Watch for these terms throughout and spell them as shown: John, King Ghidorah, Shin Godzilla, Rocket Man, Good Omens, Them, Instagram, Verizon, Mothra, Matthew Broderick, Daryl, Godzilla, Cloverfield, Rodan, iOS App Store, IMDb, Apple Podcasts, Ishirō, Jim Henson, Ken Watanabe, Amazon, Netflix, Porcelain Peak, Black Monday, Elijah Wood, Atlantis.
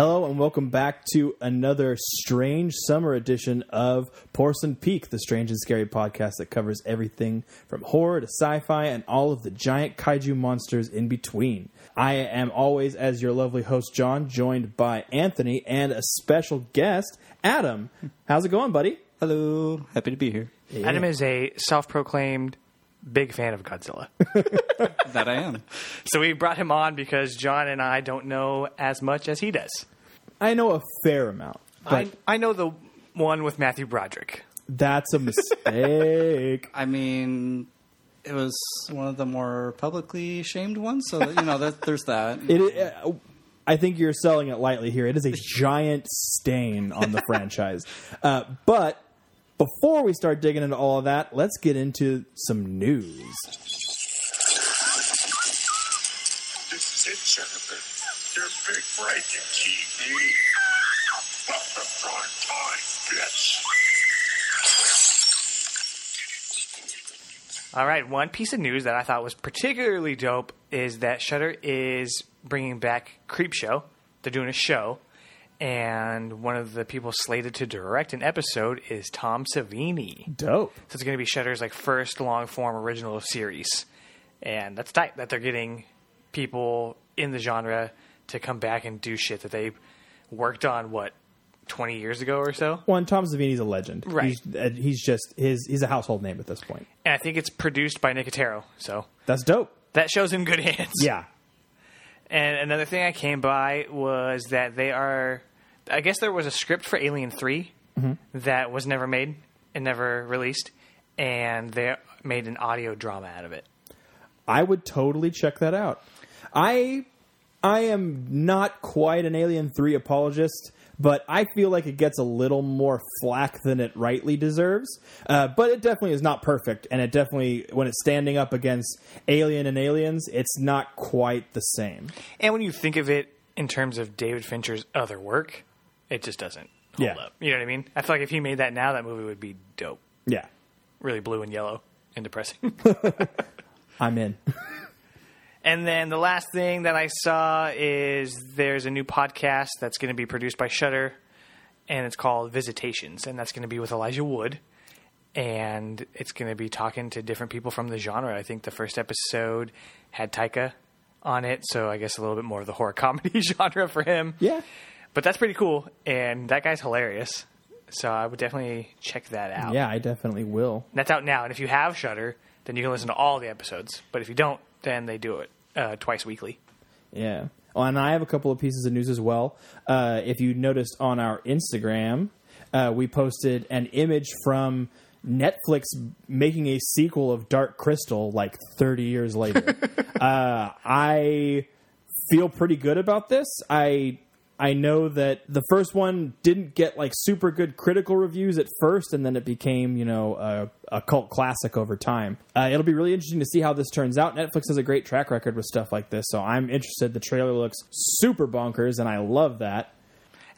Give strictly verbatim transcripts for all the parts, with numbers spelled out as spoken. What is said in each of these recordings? Hello and welcome back to another strange summer edition of Porcelain Peak, the strange and scary podcast that covers everything from horror to sci-fi and all of the giant kaiju monsters in between. I am always, as your lovely host, John, joined by Anthony and a special guest, Adam. How's it going, buddy? Hello. Happy to be here. Yeah. Adam is a self-proclaimed big fan of Godzilla. That I am. So we brought him on because John and I don't know as much as he does. I know a fair amount. I, I know the one with Matthew Broderick. That's a mistake. I mean, it was one of the more publicly shamed ones. So, you know, that, there's that. It is, uh, I think you're selling it lightly here. It is a giant stain on the franchise. Uh, but before we start digging into all of that, let's get into some news. This is it, Jennifer. Your big break in T V. About the prime time, bitch. All right, one piece of news that I thought was particularly dope is that Shudder is bringing back Creepshow. They're doing a show. And one of the people slated to direct an episode is Tom Savini. Dope. So it's going to be Shudder's like first long-form original series. And that's tight that they're getting people in the genre to come back and do shit that they worked on, what, twenty years ago or so? Well, and Tom Savini's a legend. Right. He's, he's just his, he's a household name at this point. And I think it's produced by Nicotero. So that's dope. That show's in good hands. Yeah. And another thing I came by was that they are... I guess there was a script for Alien three mm-hmm. that was never made and never released, and they made an audio drama out of it. I would totally check that out. I I am not quite an Alien three apologist, but I feel like it gets a little more flack than it rightly deserves. Uh, but it definitely is not perfect, and it definitely, when it's standing up against Alien and Aliens, it's not quite the same. And when you think of it in terms of David Fincher's other work... It just doesn't hold yeah. up. You know what I mean? I feel like if he made that now, that movie would be dope. Yeah. Really blue and yellow and depressing. I'm in. And then the last thing that I saw is there's a new podcast that's going to be produced by Shudder, and it's called Visitations, and that's going to be with Elijah Wood. And it's going to be talking to different people from the genre. I think the first episode had Taika on it, so I guess a little bit more of the horror comedy genre for him. Yeah. But that's pretty cool, and that guy's hilarious. So I would definitely check that out. Yeah, I definitely will. And that's out now, and if you have Shudder, then you can listen to all the episodes. But if you don't, then they do it uh, twice weekly. Yeah. Oh, and I have a couple of pieces of news as well. Uh, if you noticed on our Instagram, uh, we posted an image from Netflix making a sequel of Dark Crystal like thirty years later. uh, I feel pretty good about this. I... I know that the first one didn't get, like, super good critical reviews at first, and then it became, you know, a, a cult classic over time. Uh, it'll be really interesting to see how this turns out. Netflix has a great track record with stuff like this, so I'm interested. The trailer looks super bonkers, and I love that.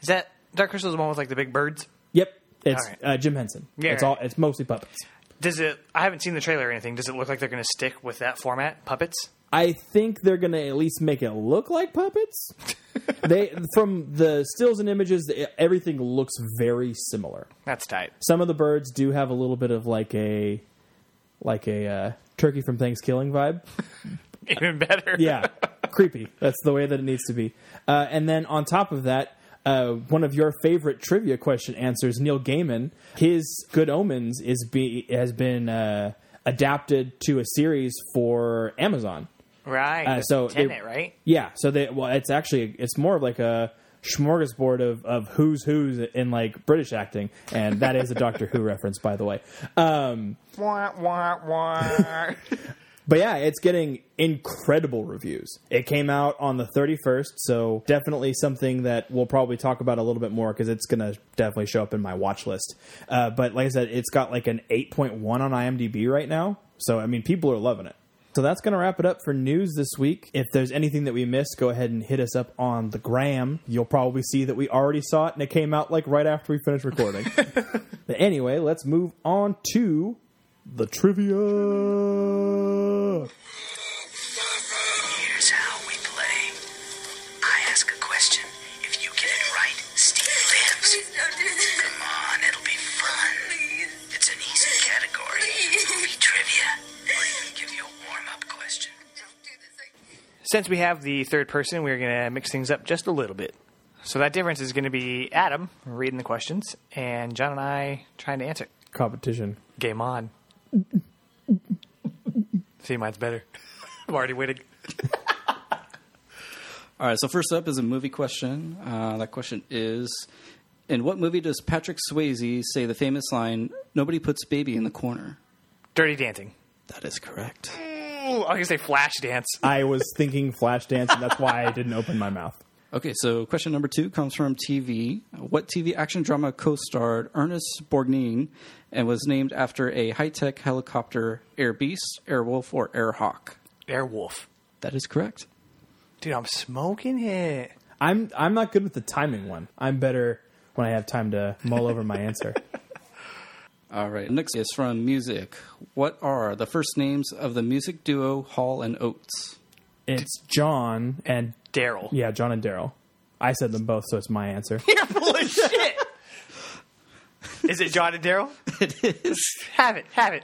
Is that Dark Crystal the one with, like, the big birds? Yep. It's all right. uh, Jim Henson. Yeah, it's, right. all, it's mostly puppets. Does it? I haven't seen the trailer or anything. Does it look like they're going to stick with that format, puppets? I think they're going to at least make it look like puppets. They from the stills and images, everything looks very similar. That's tight. Some of the birds do have a little bit of like a like a uh, turkey from Thanksgiving vibe. Even better. Yeah. Creepy. That's the way that it needs to be. Uh, and then on top of that, uh, one of your favorite trivia question answers, Neil Gaiman, his Good Omens is be has been uh, adapted to a series for Amazon. Right. Uh, so Tenet, they, right? Yeah. So they, well, it's actually, it's more of like a smorgasbord of, of who's who's in like British acting. And that is a Doctor Who reference, by the way. Um, wah, wah, wah. But yeah, it's getting incredible reviews. It came out on the thirty-first. So definitely something that we'll probably talk about a little bit more because it's going to definitely show up in my watch list. Uh, but like I said, it's got like an eight point one on IMDb right now. So, I mean, people are loving it. So that's going to wrap it up for news this week. If there's anything that we missed, go ahead and hit us up on the gram. You'll probably see that we already saw it, and it came out like right after we finished recording. But anyway, let's move on to the trivia. Here's how we play. I ask a question. If you get it Please don't do this. Come on, it'll be fun. Please. It's an easy category. Please. Movie trivia. Or even give you a warm-up question. Don't do this. Since we have the third person, we're going to mix things up just a little bit. So that difference is going to be Adam reading the questions and John and I trying to answer. Competition. Game on. See, mine's better. I'm already winning. All right, so first up is a movie question. Uh, that question is, in what movie does Patrick Swayze say the famous line, nobody puts baby in the corner? Dirty Dancing. That is correct. Ooh, I was going to say Flashdance. I was thinking Flashdance, and that's why I didn't open my mouth. Okay, so question number two comes from T V. What T V action drama co-starred Ernest Borgnine and was named after a high-tech helicopter, Air Beast, Airwolf, or Air Hawk? Airwolf. That is correct. Dude, I'm smoking it. I'm I'm not good with the timing one. I'm better when I have time to mull over my answer. All right, next is from music. What are the first names of the music duo Hall and Oates? It's John and Daryl. Yeah, John and Daryl. I said them both, so it's my answer. You're full of shit. Is it John and Daryl? It is. Have it. Have it.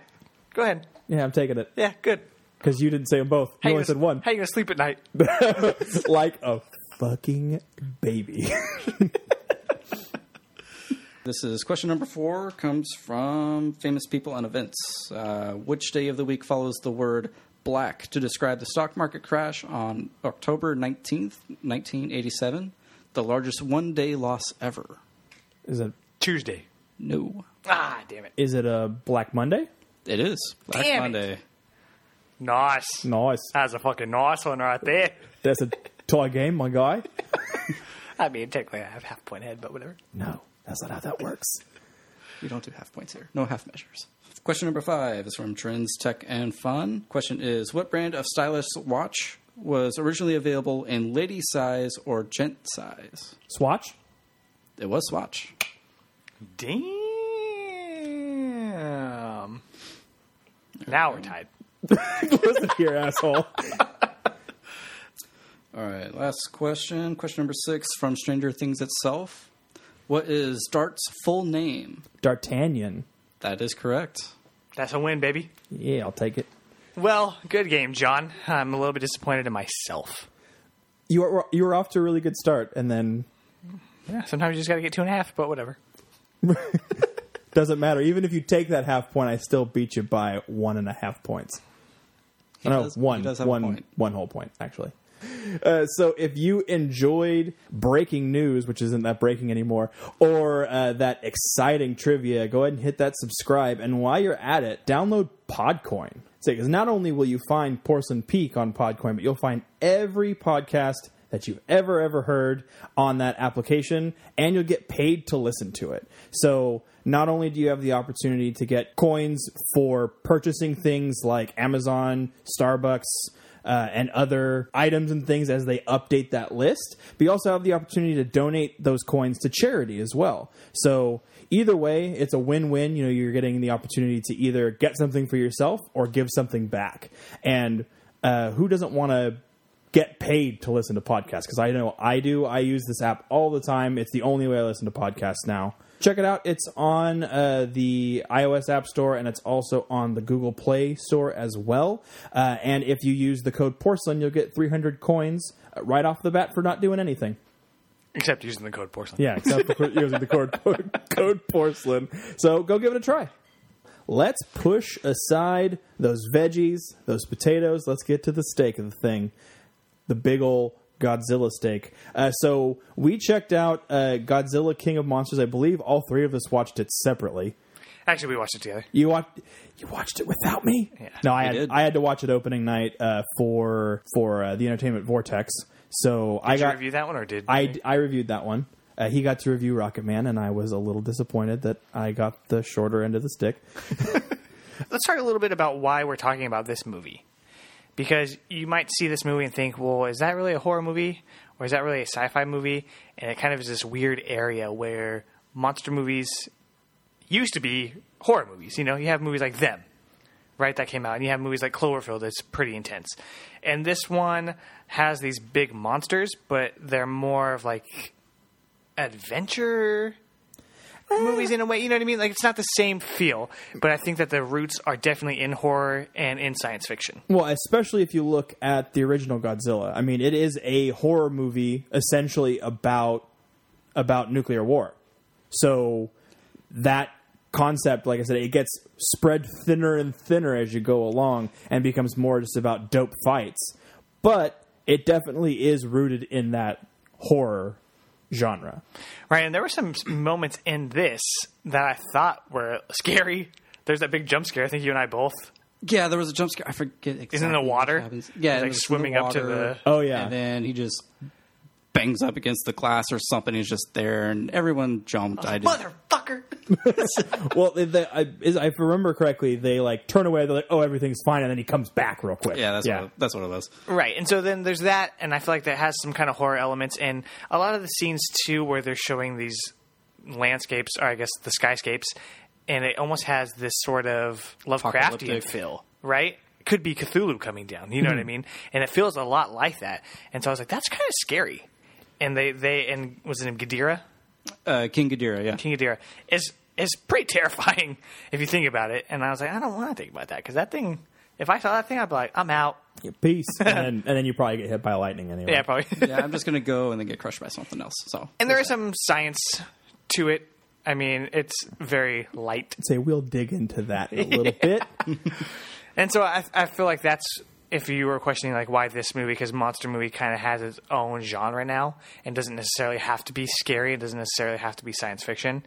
Go ahead. Yeah, I'm taking it. Yeah, good. Because you didn't say them both. You only said one. How you going to sleep at night? Like a fucking baby. This is question number four. Comes from famous people and events. Uh, which day of the week follows the word black to describe the stock market crash on October nineteenth, nineteen eighty-seven, the largest one-day loss ever? Is it Tuesday? No. Ah, damn it. Is it a Black Monday? It is. Black damn Monday. It. Nice. Nice. That's a fucking nice one right there. That's a tie game, my guy. I mean, technically I have half point head, but whatever. No, that's not how that works. We don't do half points here. No half measures. Question number five is from Trends, Tech, and Fun. Question is, what brand of stylish watch was originally available in lady size or gent size? Swatch? It was Swatch. Damn. Now we're tied. Listen here, asshole. All right, last question. Question number six from Stranger Things itself. What is Dart's full name? D'Artagnan. That is correct. That's a win, baby. Yeah, I'll take it. Well, good game, John. I'm a little bit disappointed in myself. You were you were off to a really good start, and then... Yeah, sometimes you just got to get two and a half, but whatever. Doesn't matter. Even if you take that half point, I still beat you by one and a half points. He no, does, one, one, point. one whole point, actually. Uh, so if you enjoyed breaking news, which isn't that breaking anymore, or uh, that exciting trivia, go ahead and hit that subscribe. And while you're at it, download PodCoin. So, because not only will you find Porcelain Peak on PodCoin, but you'll find every podcast that you've ever, ever heard on that application, and you'll get paid to listen to it. So not only do you have the opportunity to get coins for purchasing things like Amazon, Starbucks, Uh, and other items and things as they update that list, but you also have the opportunity to donate those coins to charity as well. So either way, it's a win-win. You know, you're getting the opportunity to either get something for yourself or give something back. And uh, who doesn't want to get paid to listen to podcasts? Because I know I do. I use this app all the time. It's the only way I listen to podcasts now. Check it out. It's on uh, the iOS App Store, and it's also on the Google Play Store as well. Uh, and if you use the code Porcelain, you'll get three hundred coins right off the bat for not doing anything. Except using the code Porcelain. Yeah, except for using the code, code Porcelain. So go give it a try. Let's push aside those veggies, those potatoes. Let's get to the steak of the thing, the big old Godzilla steak. Uh, so we checked out uh, Godzilla King of Monsters. I believe all three of us watched it separately. Actually, we watched it together. You watched you watched it without me? Yeah, no, I had did. I had to watch it opening night uh, for for uh, the Entertainment Vortex. So did I got you review that one, or did I? You? I reviewed that one. Uh, he got to review Rocket Man, and I was a little disappointed that I got the shorter end of the stick. Let's talk a little bit about why we're talking about this movie. Because you might see this movie and think, well, is that really a horror movie? Or is that really a sci-fi movie? And it kind of is this weird area where monster movies used to be horror movies. You know, you have movies like Them, right, that came out. And you have movies like Cloverfield that's pretty intense. And this one has these big monsters, but they're more of like adventure movies in a way. You know what I mean? Like, it's not the same feel, but I think that the roots are definitely in horror and in science fiction. Well, especially if you look at the original Godzilla. I mean, it is a horror movie essentially about about nuclear war. So that concept, like I said, it gets spread thinner and thinner as you go along and becomes more just about dope fights. But it definitely is rooted in that horror genre. Right, and there were some moments in this that I thought were scary. There's that big jump scare. I think you and I both. Yeah, there was a jump scare. I forget exactly. Isn't it in the water? Yeah, it like swimming up to the... Oh, yeah. And then he just bangs up against the glass or something. He's just there, and everyone jumped. I, I motherfucker! Well, the, I, is, I remember correctly, they like turn away. They're like, "Oh, everything's fine," and then he comes back real quick. Yeah, that's yeah. What it, that's what it was. Right, and so then there's that, and I feel like that has some kind of horror elements, and a lot of the scenes too, where they're showing these landscapes, or I guess the skyscapes, and it almost has this sort of Lovecraftian feel, right? Could be Cthulhu coming down, you know mm-hmm. what I mean? And it feels a lot like that, and so I was like, that's kind of scary. And they, they and was it in Ghidorah? Uh, King Ghidorah, yeah. King Ghidorah. It's, it's pretty terrifying if you think about it. And I was like, I don't want to think about that because that thing, if I saw that thing, I'd be like, I'm out. Yeah, peace. and, then, and then you probably get hit by lightning anyway. Yeah, probably. yeah, I'm just going to go and then get crushed by something else. So. And there is some science to it. I mean, it's very light. I'd say we'll dig into that in a little bit. And so I, I feel like that's... If you were questioning, like, why this movie, because monster movie kind of has its own genre now and doesn't necessarily have to be scary. It doesn't necessarily have to be science fiction.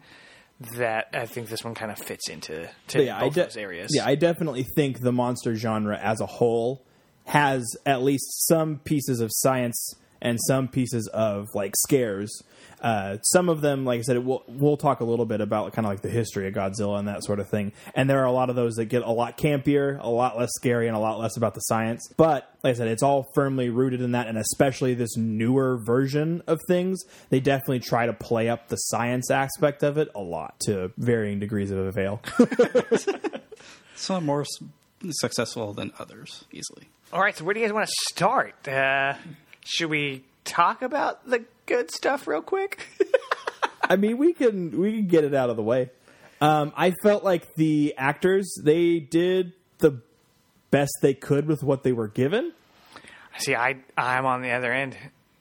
That I think this one kind of fits into to yeah, both de- those areas. Yeah, I definitely think the monster genre as a whole has at least some pieces of science and some pieces of, like, scares. Uh, some of them, like I said, we'll, we'll talk a little bit about kind of like the history of Godzilla and that sort of thing. And there are a lot of those that get a lot campier, a lot less scary, and a lot less about the science. But like I said, it's all firmly rooted in that. And especially this newer version of things, they definitely try to play up the science aspect of it a lot to varying degrees of avail. Some more successful than others, easily. All right. So where do you guys want to start? Uh, should we talk about the good stuff real quick? I mean, we can we can get it out of the way. Um, I felt like the actors, they did the best they could with what they were given. See, I, I'm on the other end.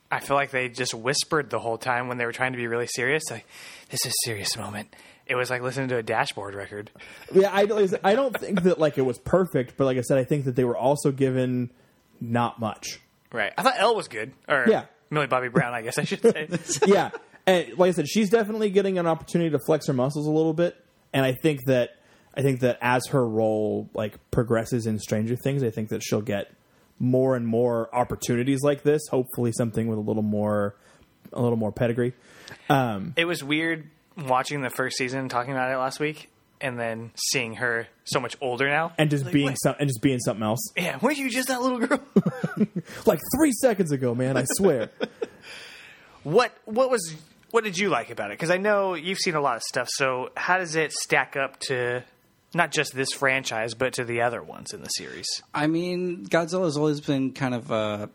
I feel like they just whispered the whole time when they were trying to be really serious. Like, this is a serious moment. It was like listening to a Dashboard record. Yeah, I, I don't think that like it was perfect, but like I said, I think that they were also given not much. Right. I thought Elle was good. Or yeah. Millie Bobby Brown, I guess I should say. yeah. And like I said, she's definitely getting an opportunity to flex her muscles a little bit. And I think that I think that as her role like progresses in Stranger Things, I think that she'll get more and more opportunities like this. Hopefully something with a little more a little more pedigree. Um, it was weird watching the first season and talking about it last week and then seeing her so much older now. And just like, being some, and just being something else. Yeah, weren't you just that little girl? Like three seconds ago, man, I swear. What what was what did you like about it? Because I know you've seen a lot of stuff, so how does it stack up to not just this franchise, but to the other ones in the series? I mean, Godzilla's always been kind of a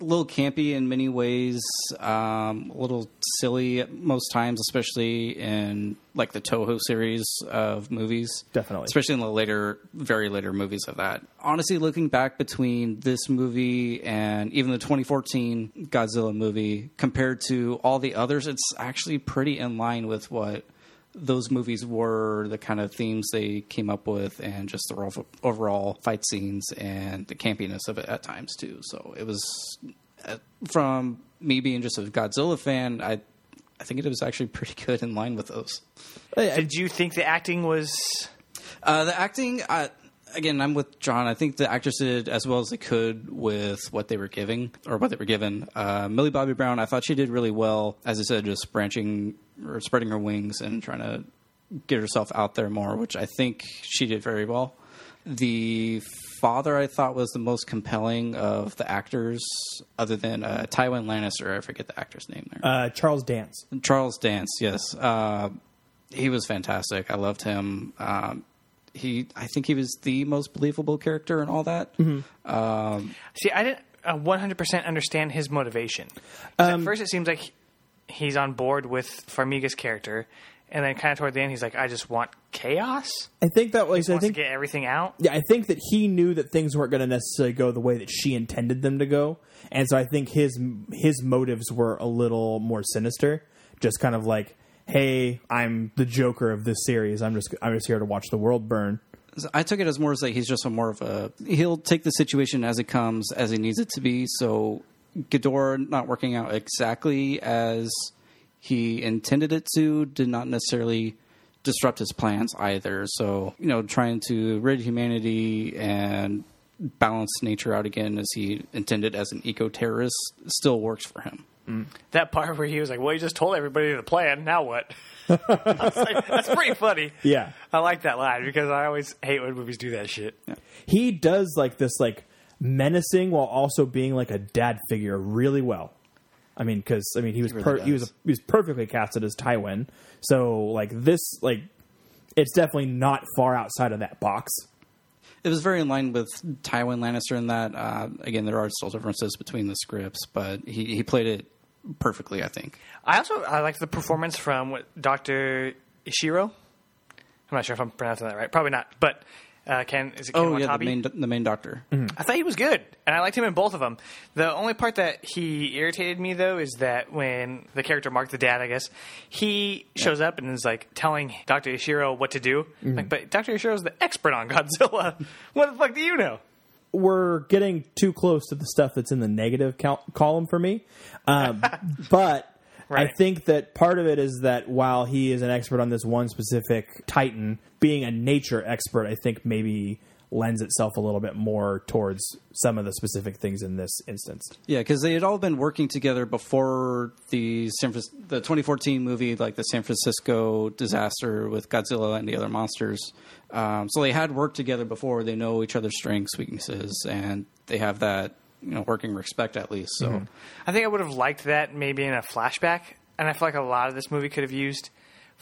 little campy in many ways, um, a little silly at most times, especially in like the Toho series of movies. Definitely. Especially in the later, very later movies of that. Honestly, looking back between this movie and even the twenty fourteen Godzilla movie compared to all the others, it's actually pretty in line with what those movies were, the kind of themes they came up with, and just the overall fight scenes and the campiness of it at times too. So it was, from me being just a Godzilla fan, I I think it was actually pretty good in line with those. Did you think the acting was... Uh, the acting, I, again, I'm with John. I think the actors did as well as they could with what they were giving, or what they were given. Uh, Millie Bobby Brown, I thought she did really well, as I said, just branching... or spreading her wings and trying to get herself out there more, which I think she did very well. The father, I thought, was the most compelling of the actors, other than uh, Tywin Lannister. I forget the actor's name there. Uh, Charles Dance. Charles Dance, yes. Uh, he was fantastic. I loved him. Um, he, I think he was the most believable character in all that. Mm-hmm. Um, See, I didn't uh, one hundred percent understand his motivation. Um, at first, it seems like... He's on board with Farmiga's character, And then kind of toward the end, he's like, I just want chaos. I think that was... He I wants think, to get everything out. Yeah, I think that he knew that things weren't going to necessarily go the way that she intended them to go. And so I think his his motives were a little more sinister. Just kind of like, hey, I'm the Joker of this series. I'm just I'm just here to watch the world burn. I took it as more as like he's just a more of a... He'll take the situation as it comes, as he needs it to be. So Ghidorah not working out exactly as... he intended it to, did not necessarily disrupt his plans either. So, you know, trying to rid humanity and balance nature out again as he intended as an eco-terrorist still works for him. Mm. That part where he was like, well, you just told everybody the plan, now what? I was like, that's pretty funny. Yeah. I like that line because I always hate when movies do that shit. Yeah. He does like this like menacing while also being like a dad figure really well. I mean, because I mean, he was he, really per- he was he was perfectly casted as Tywin. So like this, like it's definitely not far outside of that box. It was very in line with Tywin Lannister in that. Uh, again, there are still differences between the scripts, but he, he played it perfectly, I think. I also I liked the performance from Doctor Ishirō. I'm not sure if I'm pronouncing that right. Probably not, but. Uh, Ken, is it Ken oh, Watanabe? yeah, the main, the main doctor. Mm-hmm. I thought he was good, and I liked him in both of them. The only part that he irritated me, though, is that when the character Mark, the dad, I guess, he yeah. shows up and is, like, telling Doctor Ishirō what to do. Mm-hmm. Like, but Doctor Ishiro's the expert on Godzilla. What the fuck do you know? We're getting too close to the stuff that's in the negative cal- column for me. Um, but... Right. I think that part of it is that while he is an expert on this one specific Titan, being a nature expert, I think maybe lends itself a little bit more towards some of the specific things in this instance. Yeah, because they had all been working together before the San Fr- the twenty fourteen movie, like the San Francisco disaster with Godzilla and the other monsters. Um, so they had worked together before. They know each other's strengths, weaknesses, and they have that. You know, working respect at least. So mm-hmm. I think I would have liked that maybe in a flashback. And I feel like a lot of this movie could have used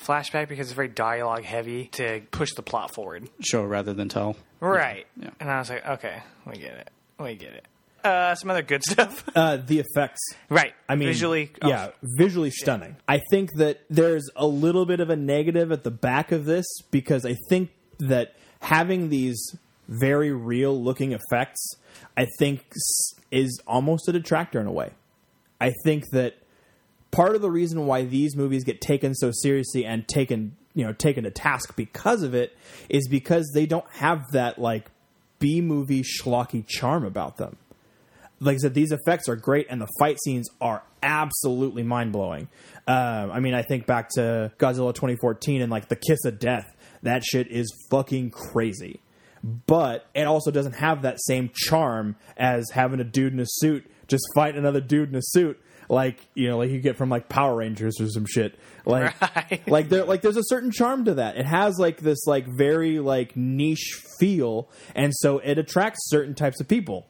flashback because it's very dialogue heavy to push the plot forward. Show rather than tell. Right. Yeah. Yeah. And I was like, okay, we get it. We get it. Uh, some other good stuff. uh, the effects. Right. I mean, visually. Oh, yeah. Visually stunning. Yeah. I think that there's a little bit of a negative at the back of this because I think that having these very real looking effects, I think is almost a detractor in a way. I think that part of the reason why these movies get taken so seriously and taken, you know, taken to task because of it is because they don't have that like B movie schlocky charm about them. Like I said, these effects are great and the fight scenes are absolutely mind blowing. Um, I mean, I think back to Godzilla twenty fourteen and like the kiss of death, that shit is fucking crazy. But it also doesn't have that same charm as having a dude in a suit just fight another dude in a suit, like you know, like you get from like Power Rangers or some shit. Like, right. like there, like there's a certain charm to that. It has like this like very like niche feel, and so it attracts certain types of people,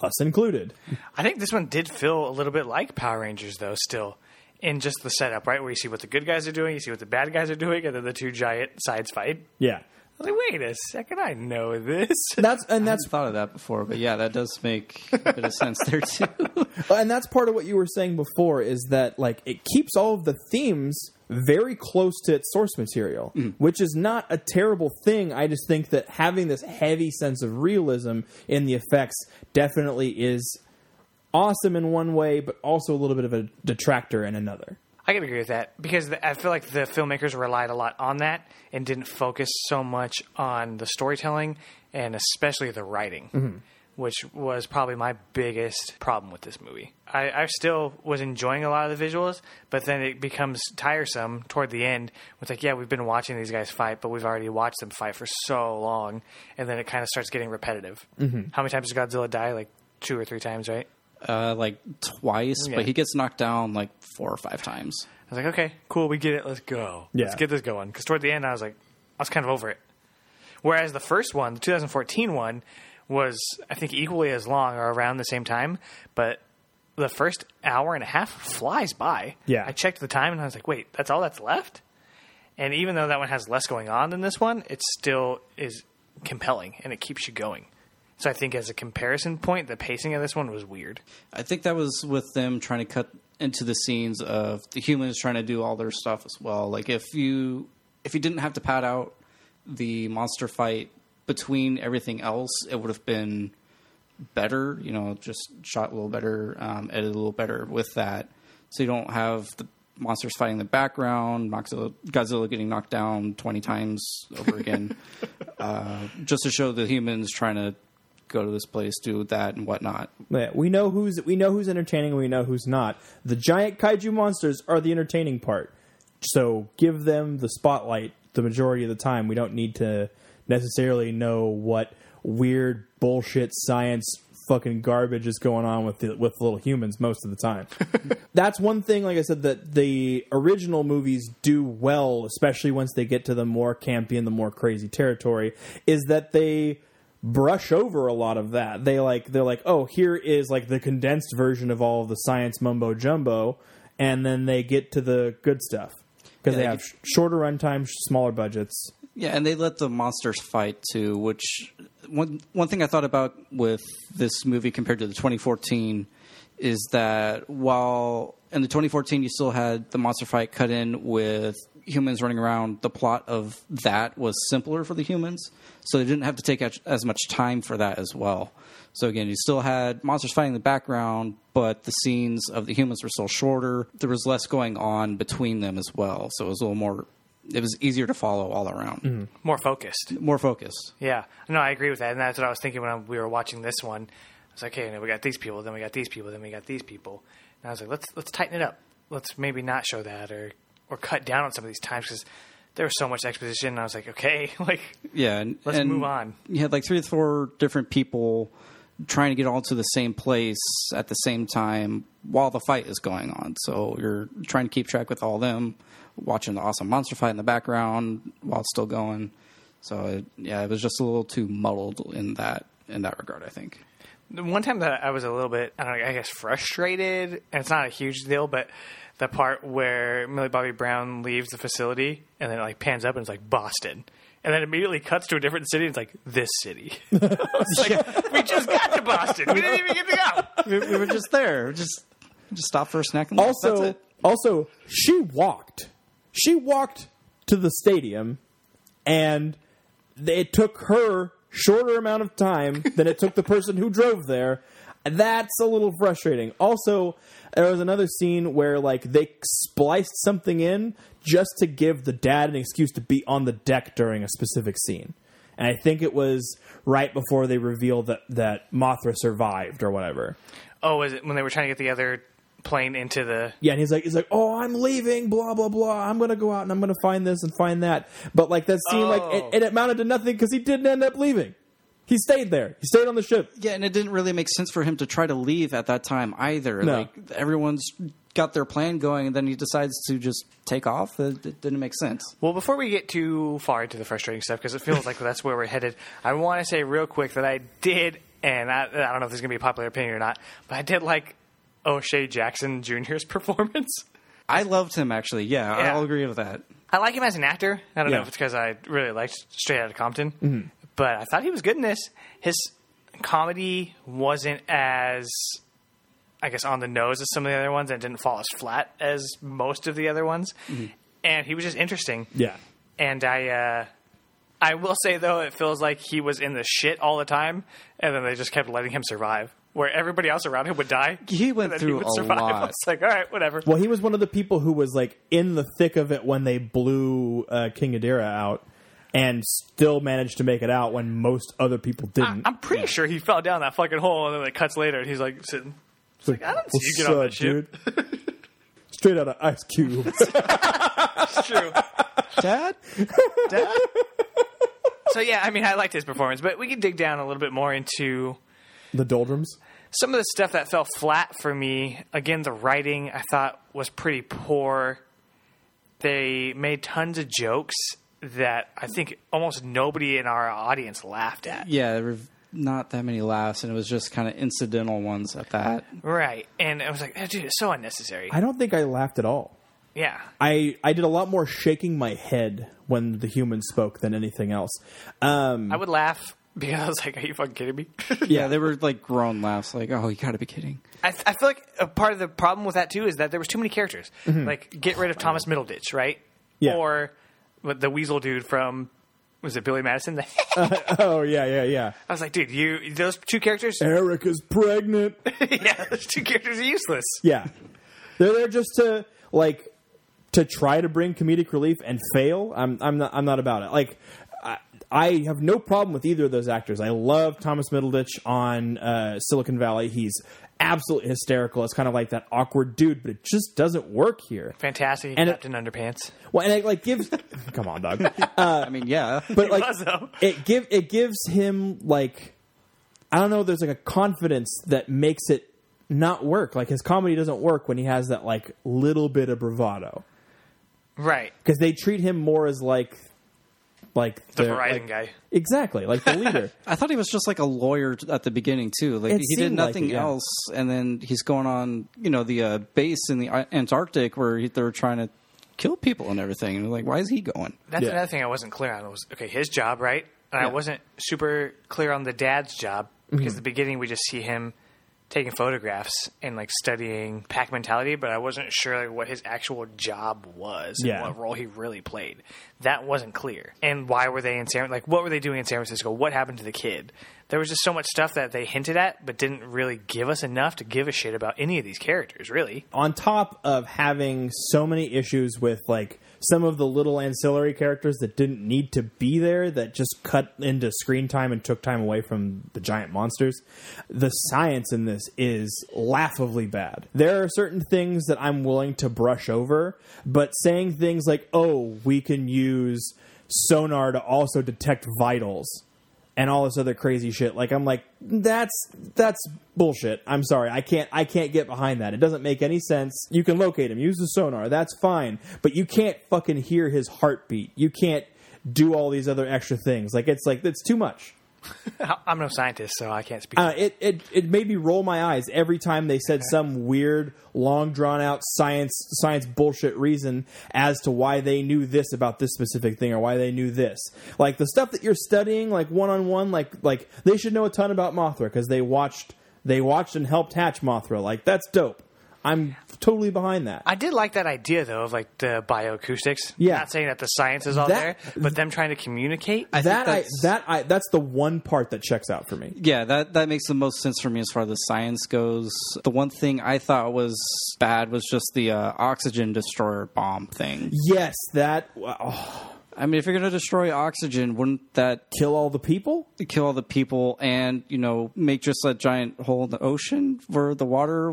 us included. I think this one did feel a little bit like Power Rangers, though. Still. In just the setup, right, where you see what the good guys are doing, you see what the bad guys are doing, and then the two giant sides fight. Yeah. I was like, wait a second, I know this. That's and that's I hadn't thought of that before, but yeah, that does make a bit of sense there too. And that's part of what you were saying before is that like it keeps all of the themes very close to its source material, mm. which is not a terrible thing. I just think that having this heavy sense of realism in the effects definitely is awesome in one way, but also a little bit of a detractor in another. I can agree with that because the, I feel like the filmmakers relied a lot on that and didn't focus so much on the storytelling and especially the writing, mm-hmm. which was probably my biggest problem with this movie. I, I still was enjoying a lot of the visuals, but then it becomes tiresome toward the end. It's like, yeah, we've been watching these guys fight, but we've already watched them fight for so long. And then it kind of starts getting repetitive. Mm-hmm. How many times does Godzilla die? Like two or three times, right? Uh, like twice, yeah. But he gets knocked down like four or five times. I was like, okay, cool, we get it, let's go. Yeah. Let's get this going. Because toward the end, I was like, I was kind of over it. Whereas the first one, the twenty fourteen one, was, I think, equally as long or around the same time, but the first hour and a half flies by. Yeah. I checked the time and I was like, wait, that's all that's left? And even though that one has less going on than this one, it still is compelling and it keeps you going. So I think as a comparison point, the pacing of this one was weird. I think that was with them trying to cut into the scenes of the humans trying to do all their stuff as well. Like if you if you didn't have to pad out the monster fight between everything else, it would have been better, you know, just shot a little better, um, edited a little better with that. So you don't have the monsters fighting in the background, Moxilla, Godzilla getting knocked down twenty times over again, uh, just to show the humans trying to go to this place, do that and whatnot. Yeah, we know who's we know who's entertaining and we know who's not. The giant kaiju monsters are the entertaining part. So give them the spotlight the majority of the time. We don't need to necessarily know what weird bullshit science fucking garbage is going on with the, with the little humans most of the time. That's one thing, like I said, that the original movies do well, especially once they get to the more campy and the more crazy territory, is that they brush over a lot of that. They like they're like, oh, here is like the condensed version of all of the science mumbo jumbo, and then they get to the good stuff because yeah, they, they have get... shorter runtimes, smaller budgets. Yeah, and they let the monsters fight too. Which one one thing I thought about with this movie compared to the twenty fourteen is that while in the twenty fourteen you still had the monster fight cut in with humans running around, the plot of that was simpler for the humans, so they didn't have to take as much time for that as well. So again, you still had monsters fighting in the background, but the scenes of the humans were still shorter. There was less going on between them as well, so it was a little more, it was easier to follow all around. Mm. More focused. More focused. Yeah. No, I agree with that, and that's what I was thinking when we were watching this one. I was like, hey, you know, we got these people, then we got these people, then we got these people. And I was like, let's let's tighten it up. Let's maybe not show that or or cut down on some of these times because there was so much exposition. And I was like, okay, like, yeah, and, let's and move on. You had like three or four different people trying to get all to the same place at the same time while the fight is going on. So you're trying to keep track with all them, watching the awesome monster fight in the background while it's still going. So it, yeah, it was just a little too muddled in that, in that regard, I think. The one time that I was a little bit, I don't know, I guess frustrated, and it's not a huge deal, but the part where Millie Bobby Brown leaves the facility and then it like pans up and it's like Boston. And then immediately cuts to a different city. It's like, this city. It's like, yeah. We just got to Boston. We didn't even get to go. We, we were just there. Just just stopped for a snack. And also, that's it. Also, she walked. She walked to the stadium, and it took her shorter amount of time than it took the person who drove there. That's a little frustrating. Also, there was another scene where like they spliced something in just to give the dad an excuse to be on the deck during a specific scene. And I think it was right before they revealed that, that Mothra survived or whatever. Oh, is it when they were trying to get the other plane into the... Yeah, and he's like, he's like, oh, I'm leaving, blah, blah, blah. I'm going to go out and I'm going to find this and find that. But like that scene, oh. like it, it amounted to nothing because he didn't end up leaving. He stayed there. He stayed on the ship. Yeah, and it didn't really make sense for him to try to leave at that time either. No. Like, everyone's got their plan going, and then he decides to just take off. It, it didn't make sense. Well, before we get too far into the frustrating stuff, because it feels like that's where we're headed, I want to say real quick that I did, and I, I don't know if this is going to be a popular opinion or not, but I did like O'Shea Jackson Junior's performance. I loved him, actually. Yeah, yeah. I'll agree with that. I like him as an actor. I don't yeah. know if it's because I really liked Straight Outta Compton. Mm-hmm. But I thought he was good in this. His comedy wasn't as, I guess, on the nose as some of the other ones, and didn't fall as flat as most of the other ones. Mm-hmm. And he was just interesting. Yeah. And I, uh, I will say though, it feels like he was in the shit all the time, and then they just kept letting him survive, where everybody else around him would die. He went through he a survive. lot. I was like, all right, whatever. Well, he was one of the people who was like in the thick of it when they blew uh, King Ghidorah out. And still managed to make it out when most other people didn't. I, I'm pretty yeah. sure he fell down that fucking hole, and then it cuts later, and he's like sitting. He's like, I don't see you get on that ship. Straight out of Ice Cube. It's true. Dad? Dad? So, yeah, I mean, I liked his performance, but we can dig down a little bit more into... the doldrums? Some of the stuff that fell flat for me. Again, the writing, I thought, was pretty poor. They made tons of jokes that I think almost nobody in our audience laughed at. Yeah, there were not that many laughs, and it was just kind of incidental ones at that. Right, and I was like, oh, dude, it's so unnecessary. I don't think I laughed at all. Yeah. I, I did a lot more shaking my head when the human spoke than anything else. Um, I would laugh Yeah, I was like, are you fucking kidding me? Yeah, they were like grown laughs, like, oh, you got to be kidding. I, th- I feel like a part of the problem with that, too, is that there was too many characters. Mm-hmm. Like, get rid of oh, Thomas God. Middleditch, right? Yeah. Or the weasel dude from, was it Billy Madison? uh, oh, yeah, yeah, yeah. I was like, dude, you those two characters? Erica's pregnant. Yeah, those two characters are useless. Yeah. They're there just to, like, to try to bring comedic relief and fail. I'm, I'm, not, I'm not about it. Like... I, I have no problem with either of those actors. I love Thomas Middleditch on uh, Silicon Valley. He's absolutely hysterical. It's kind of like that awkward dude, but it just doesn't work here. Fantastic, and Captain it, Underpants. Well, and it like gives. Come on, dog. Uh, I mean, yeah, but like it give it gives him like I don't know. There's like a confidence that makes it not work. Like his comedy doesn't work when he has that like little bit of bravado, right? Because they treat him more as like. Like the Verizon like, guy. Exactly, like the leader. I thought he was just like a lawyer at the beginning, too. Like it he did nothing like it, yeah. else, and then he's going on, you know, the uh, base in the Antarctic where they're trying to kill people and everything. And like, why is he going? That's yeah. another thing I wasn't clear on. It was, okay, his job, right? And yeah. I wasn't super clear on the dad's job because mm-hmm. at the beginning we just see him taking photographs and like studying pack mentality, but I wasn't sure like, what his actual job was yeah. and what role he really played. That wasn't clear. And why were they in San like what were they doing in San Francisco? What happened to the kid? There was just so much stuff that they hinted at but didn't really give us enough to give a shit about any of these characters, really. On top of having so many issues with like some of the little ancillary characters that didn't need to be there that just cut into screen time and took time away from the giant monsters, the science in this is laughably bad. There are certain things that I'm willing to brush over, but saying things like, oh, we can use sonar to also detect vitals and all this other crazy shit. Like, I'm like, that's that's bullshit. I'm sorry. I can't I can't get behind that. It doesn't make any sense. You can locate him. Use the sonar. That's fine. But you can't fucking hear his heartbeat. You can't do all these other extra things. Like, it's like, it's too much. I'm no scientist, so I can't speak. Uh, it, it it made me roll my eyes every time they said okay. some weird, long, drawn-out science science bullshit reason as to why they knew this about this specific thing or why they knew this. Like, the stuff that you're studying, like, one-on-one, like, like they should know a ton about Mothra because they watched, they watched and helped hatch Mothra. Like, that's dope. I'm totally behind that. I did like that idea, though, of, like, the bioacoustics. Yeah. I'm not saying that the science is all that, there, but them trying to communicate. I that think that's, I, that I, that's the one part that checks out for me. Yeah, that, that makes the most sense for me as far as the science goes. The one thing I thought was bad was just the uh, oxygen destroyer bomb thing. Yes, that... Oh. I mean, if you're going to destroy oxygen, wouldn't that... Kill all the people? Kill all the people and, you know, make just a giant hole in the ocean where the water...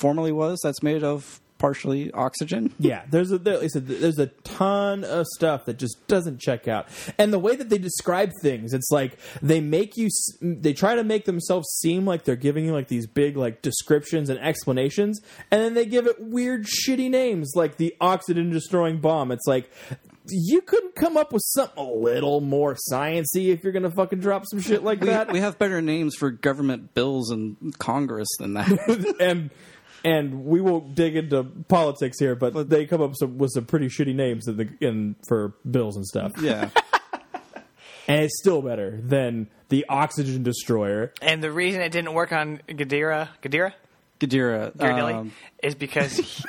formerly was that's made of partially oxygen. Yeah, there's a there, there's a ton of stuff that just doesn't check out, and the way that they describe things, it's like they make you they try to make themselves seem like they're giving you like these big like descriptions and explanations, and then they give it weird shitty names like the oxygen destroying bomb. It's like you couldn't come up with something a little more science-y if you're going to fucking drop some shit like that. We, we have better names for government bills and Congress than that. and And we won't dig into politics here, but they come up some, with some pretty shitty names in the, in, for bills and stuff. Yeah. And it's still better than the oxygen destroyer. And the reason it didn't work on Ghidorah, Ghidorah? Ghidorah. Ghidorah um, is because... He-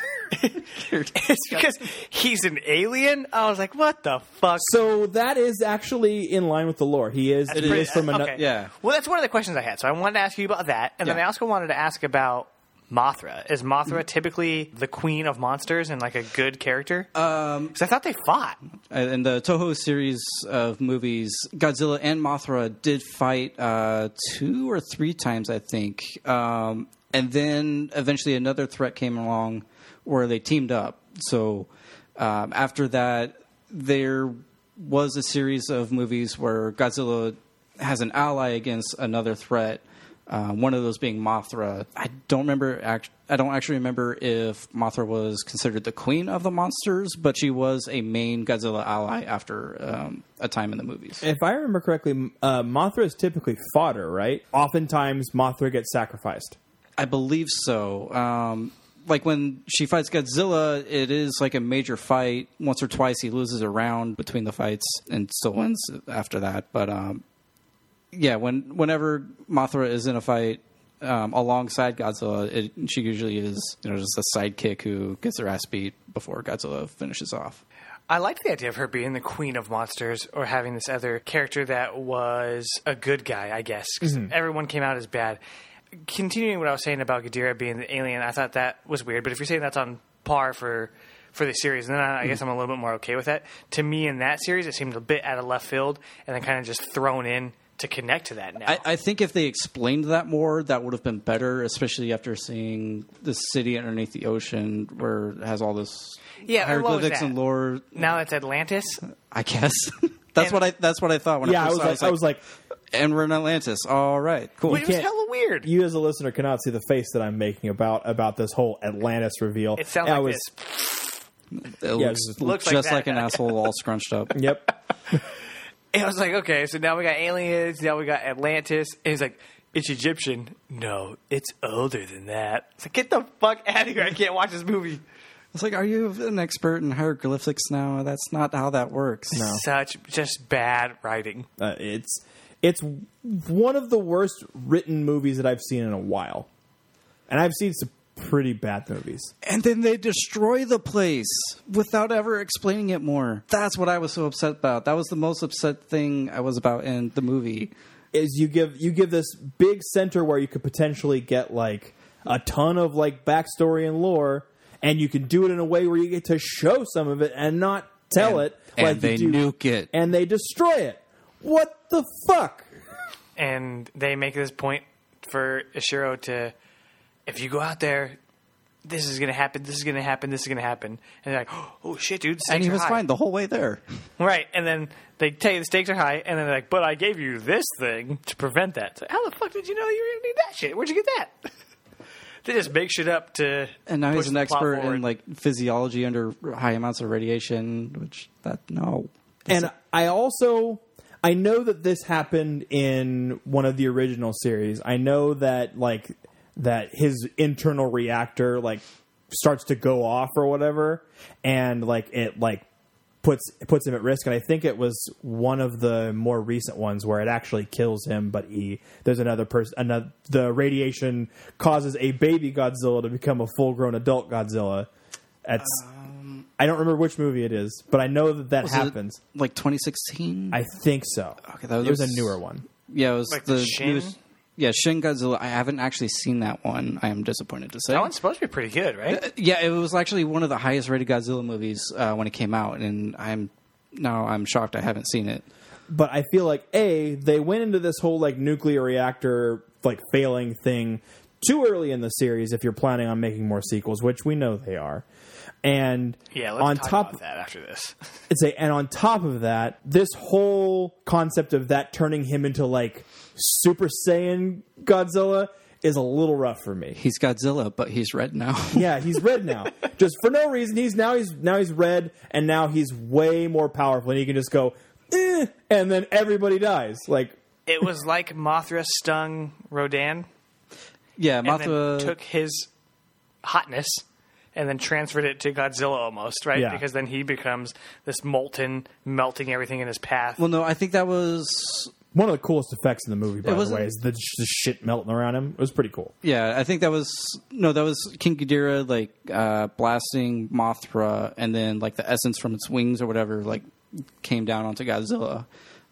it's because he's an alien. I was like, what the fuck? So that is actually in line with the lore. He is, pretty, is from another... Okay. Yeah. Well, that's one of the questions I had. So I wanted to ask you about that. And yeah. then I also wanted to ask about... Mothra. Is Mothra typically the queen of monsters and like a good character? Um, because I thought they fought. In the Toho series of movies, Godzilla and Mothra did fight uh, two or three times, I think. Um, and then eventually another threat came along where they teamed up. So um, after that, there was a series of movies where Godzilla has an ally against another threat. Uh, one of those being Mothra. I don't remember. Act- I don't actually remember if Mothra was considered the queen of the monsters, but she was a main Godzilla ally after um, a time in the movies. If I remember correctly, uh, Mothra is typically fodder, right? Oftentimes, Mothra gets sacrificed. I believe so. Um, like when she fights Godzilla, it is like a major fight. Once or twice, he loses a round between the fights and still wins after that. But um, yeah, when whenever Mothra is in a fight um, alongside Godzilla, it, she usually is, you know, just a sidekick who gets her ass beat before Godzilla finishes off. I liked the idea of her being the queen of monsters, or having this other character that was a good guy, I guess, because mm-hmm. everyone came out as bad. Continuing what I was saying about Ghidorah being the alien, I thought that was weird, but if you're saying that's on par for for the series, then I, I mm-hmm. guess I'm a little bit more okay with that. To me, in that series, it seemed a bit out of left field, and then kind of just thrown in to connect to that now. I, I think if they explained that more, that would have been better, especially after seeing the city underneath the ocean where it has all this yeah, hieroglyphics and lore. Now it's Atlantis? I guess. That's and, what I That's what I thought when yeah, I first saw it. Like, I was like... And we're in Atlantis. All right, cool. It was hella weird. You as a listener cannot see the face that I'm making about about this whole Atlantis reveal. It sounds like was, this. It yeah, looks, it looks just like, that, like an asshole all scrunched up. Yep. And I was like, okay, so now we got aliens, now we got Atlantis. And he's like, it's Egyptian. No, it's older than that. It's like, get the fuck out of here. I can't watch this movie. I was like, are you an expert in hieroglyphics now? That's not how that works. No. Such just bad writing. Uh, it's it's one of the worst written movies that I've seen in a while. And I've seen some pretty bad movies. And then they destroy the place without ever explaining it more. That's what I was so upset about. That was the most upset thing I was about in the movie. Is you give you give this big center where you could potentially get like a ton of like backstory and lore. And you can do it in a way where you get to show some of it and not tell and, it. Like and they you do. nuke it. And they destroy it. What the fuck? And they make this point for Ishirō to, if you go out there, this is going to happen, this is going to happen, this is going to happen. And they're like, oh, shit, dude, the stakes are high. And he was fine the whole way there. Right. And then they tell you the stakes are high. And then they're like, but I gave you this thing to prevent that. So how the fuck did you know you were going to need that shit? Where'd you get that? They just make shit up to. And now he's an expert in like physiology under high amounts of radiation, which that no. And it. I also I know that this happened in one of the original series. I know that like that his internal reactor like starts to go off or whatever, and like it like puts puts him at risk. And I think it was one of the more recent ones where it actually kills him, but he there's another person another the radiation causes a baby Godzilla to become a full-grown adult Godzilla. That's um, I don't remember which movie it is, but I know that that happens. Like twenty sixteen? I think so. Okay, that was, it was a newer one. Yeah, it was like the, the Shin? Newest, yeah, Shin Godzilla. I haven't actually seen that one. I am disappointed to say. That one's supposed to be pretty good, right? Uh, yeah, it was actually one of the highest rated Godzilla movies uh, when it came out, and I'm now I'm shocked I haven't seen it. But I feel like A, they went into this whole like nuclear reactor like failing thing too early in the series if you're planning on making more sequels, which we know they are. And yeah, let's on talk top about that after this. It's a, and on top of that, this whole concept of that turning him into like Super Saiyan Godzilla is a little rough for me. He's Godzilla, but he's red now. Yeah, he's red now. Just for no reason. He's now he's now he's red, and now he's way more powerful, and he can just go eh, and then everybody dies. Like it was like Mothra stung Rodan. Yeah, Mothra took his hotness and then transferred it to Godzilla almost, right? Yeah. Because then he becomes this molten, melting everything in his path. Well, no, I think that was one of the coolest effects in the movie, by the way, is the, the shit melting around him. It was pretty cool. Yeah, I think that was no, that was King Ghidorah like uh, blasting Mothra, and then like the essence from its wings or whatever like came down onto Godzilla.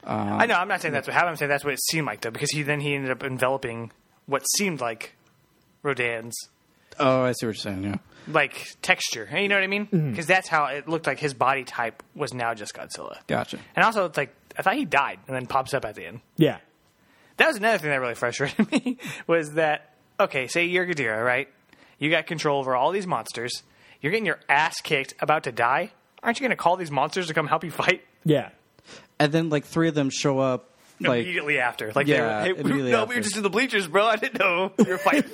Um, I know. I'm not saying that's what happened. I'm saying that's what it seemed like, though, because he then he ended up enveloping what seemed like Rodan's. Oh, I see what you're saying. Yeah. Like texture, you know what I mean? Because mm-hmm. that's how it looked like his body type was now just Godzilla. Gotcha. And also, it's like I thought he died and then pops up at the end. Yeah, that was another thing that really frustrated me was that okay, say you're Ghidorah, right? You got control over all these monsters. You're getting your ass kicked, about to die. Aren't you going to call these monsters to come help you fight? Yeah. And then like three of them show up like, immediately after. Like yeah, they were, hey, we, no, after. We were just in the bleachers, bro. I didn't know we were fighting.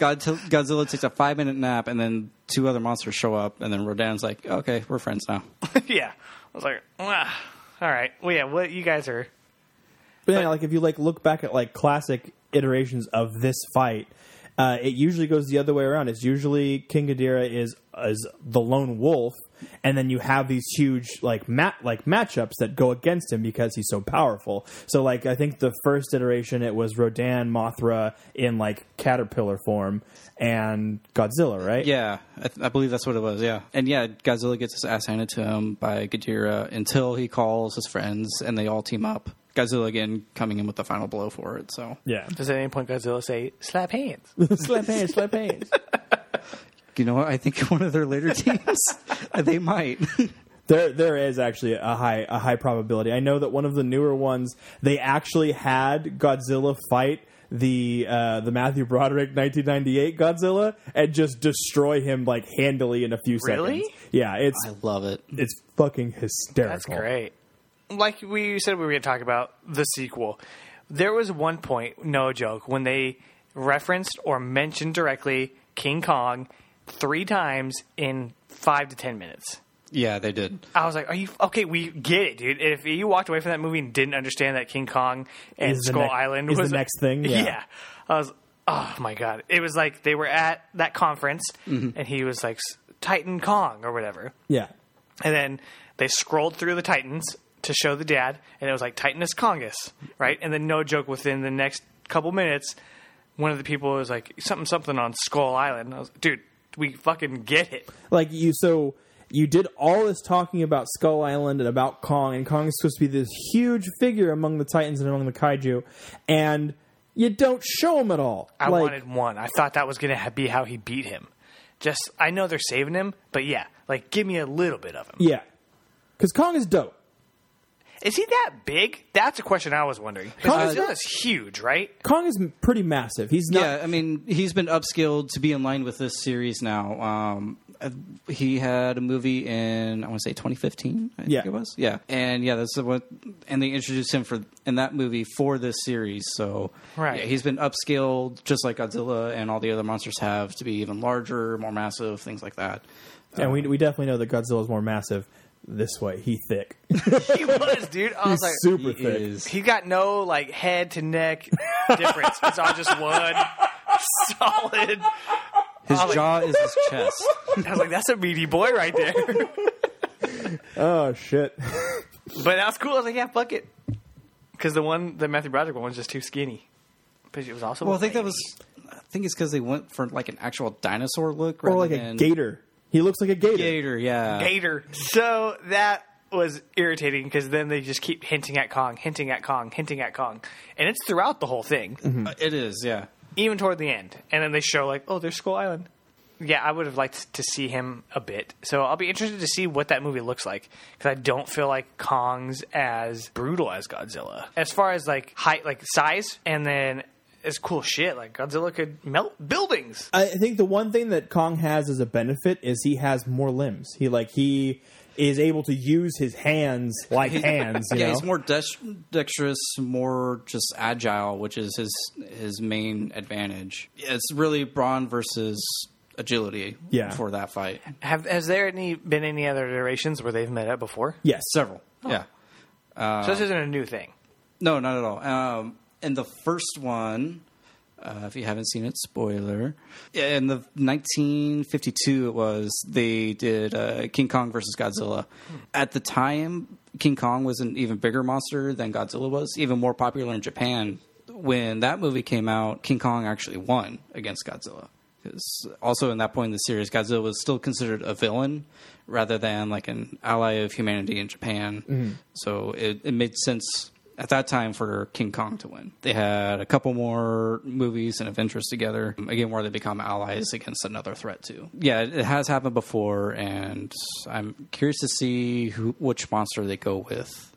God, Godzilla takes a five-minute nap, and then two other monsters show up, and then Rodan's like, okay, we're friends now. Yeah. I was like, ah, all right. Well, yeah, what you guys are... But, but yeah, like, if you, like, look back at, like, classic iterations of this fight, Uh, it usually goes the other way around. It's usually King Ghidorah is is the lone wolf, and then you have these huge like mat like matchups that go against him because he's so powerful. So like I think the first iteration it was Rodan, Mothra in like caterpillar form, and Godzilla, right? Yeah, I, th- I believe that's what it was. Yeah, and yeah, Godzilla gets his ass handed to him by Ghidorah until he calls his friends and they all team up. Godzilla again coming in with the final blow for it. So yeah, does at any point Godzilla say slap hands, slap hands, slap hands? You know what? I think one of their later teams, they might. There, there is actually a high, a high probability. I know that one of the newer ones, they actually had Godzilla fight the uh, the Matthew Broderick nineteen ninety-eight Godzilla and just destroy him like handily in a few really? seconds. Yeah, it's I love it. It's fucking hysterical. That's great. Like we said, we were going to talk about the sequel. There was one point, no joke, when they referenced or mentioned directly King Kong three times in five to ten minutes. Yeah, they did. I was like, "Are you okay? We get it, dude." If you walked away from that movie and didn't understand that King Kong and is Skull ne- Island is was the next thing, yeah. yeah, I was, oh my god, it was like they were at that conference mm-hmm. and he was like Titan Kong or whatever. Yeah, and then they scrolled through the Titans to show the dad, and it was like Titanus Kongus, right? And then no joke, within the next couple minutes, one of the people was like something something on Skull Island. I was, dude. We fucking get it. Like you, so you did all this talking about Skull Island and about Kong, and Kong is supposed to be this huge figure among the Titans and among the kaiju, and you don't show him at all. I like, wanted one. I thought that was going to be how he beat him. Just, I know they're saving him, but yeah, like give me a little bit of him. Yeah, because Kong is dope. Is he that big? That's a question I was wondering. Godzilla uh, is huge, right? Kong is pretty massive. He's not. Yeah, I mean, he's been upscaled to be in line with this series now. Um, he had a movie in, I want to say twenty fifteen. I yeah. think it was. Yeah, and yeah, that's what. And they introduced him for in that movie for this series. So right, yeah, he's been upscaled just like Godzilla and all the other monsters have to be even larger, more massive, things like that. And um, we we definitely know that Godzilla is more massive. This way, he thick. He was, dude. I was He's like, super he thick. Is. He got no like head to neck difference. It's all just one solid. His jaw like, is his chest. I was like, that's a meaty boy right there. Oh shit! But that was cool. I was like, yeah, fuck it. Because the one, the Matthew Broderick one, was just too skinny. But it was also well. I think that was. I think it's because they went for like an actual dinosaur look, or like than, a gator. He looks like a gator. Gator, yeah. Gator. So that was irritating because then they just keep hinting at Kong, hinting at Kong, hinting at Kong. And it's throughout the whole thing. Mm-hmm. Uh, it is, yeah. Even toward the end. And then they show like, oh, there's Skull Island. Yeah, I would have liked to see him a bit. So I'll be interested to see what that movie looks like because I don't feel like Kong's as brutal as Godzilla. As far as like height, like size, and then... It's cool shit. Like, Godzilla could melt buildings. I think the one thing that Kong has as a benefit is he has more limbs. He, like, he is able to use his hands like hands, you yeah, know? He's more dexterous, more just agile, which is his his main advantage. It's really brawn versus agility yeah. for that fight. Have Has there any been any other iterations where they've met up before? Yes, several. Oh. Yeah. Uh, so this isn't a new thing? No, not at all. Um... And the first one, uh, if you haven't seen it, spoiler. In the nineteen fifty-two, it was they did uh, King Kong versus Godzilla. At the time, King Kong was an even bigger monster than Godzilla was, even more popular in Japan. When that movie came out, King Kong actually won against Godzilla. Because also in that point in the series, Godzilla was still considered a villain rather than like an ally of humanity in Japan. Mm-hmm. So it, it made sense. At that time, for King Kong to win, they had a couple more movies and adventures together. Again, where they become allies against another threat too. Yeah, it has happened before, and I'm curious to see who, which monster they go with.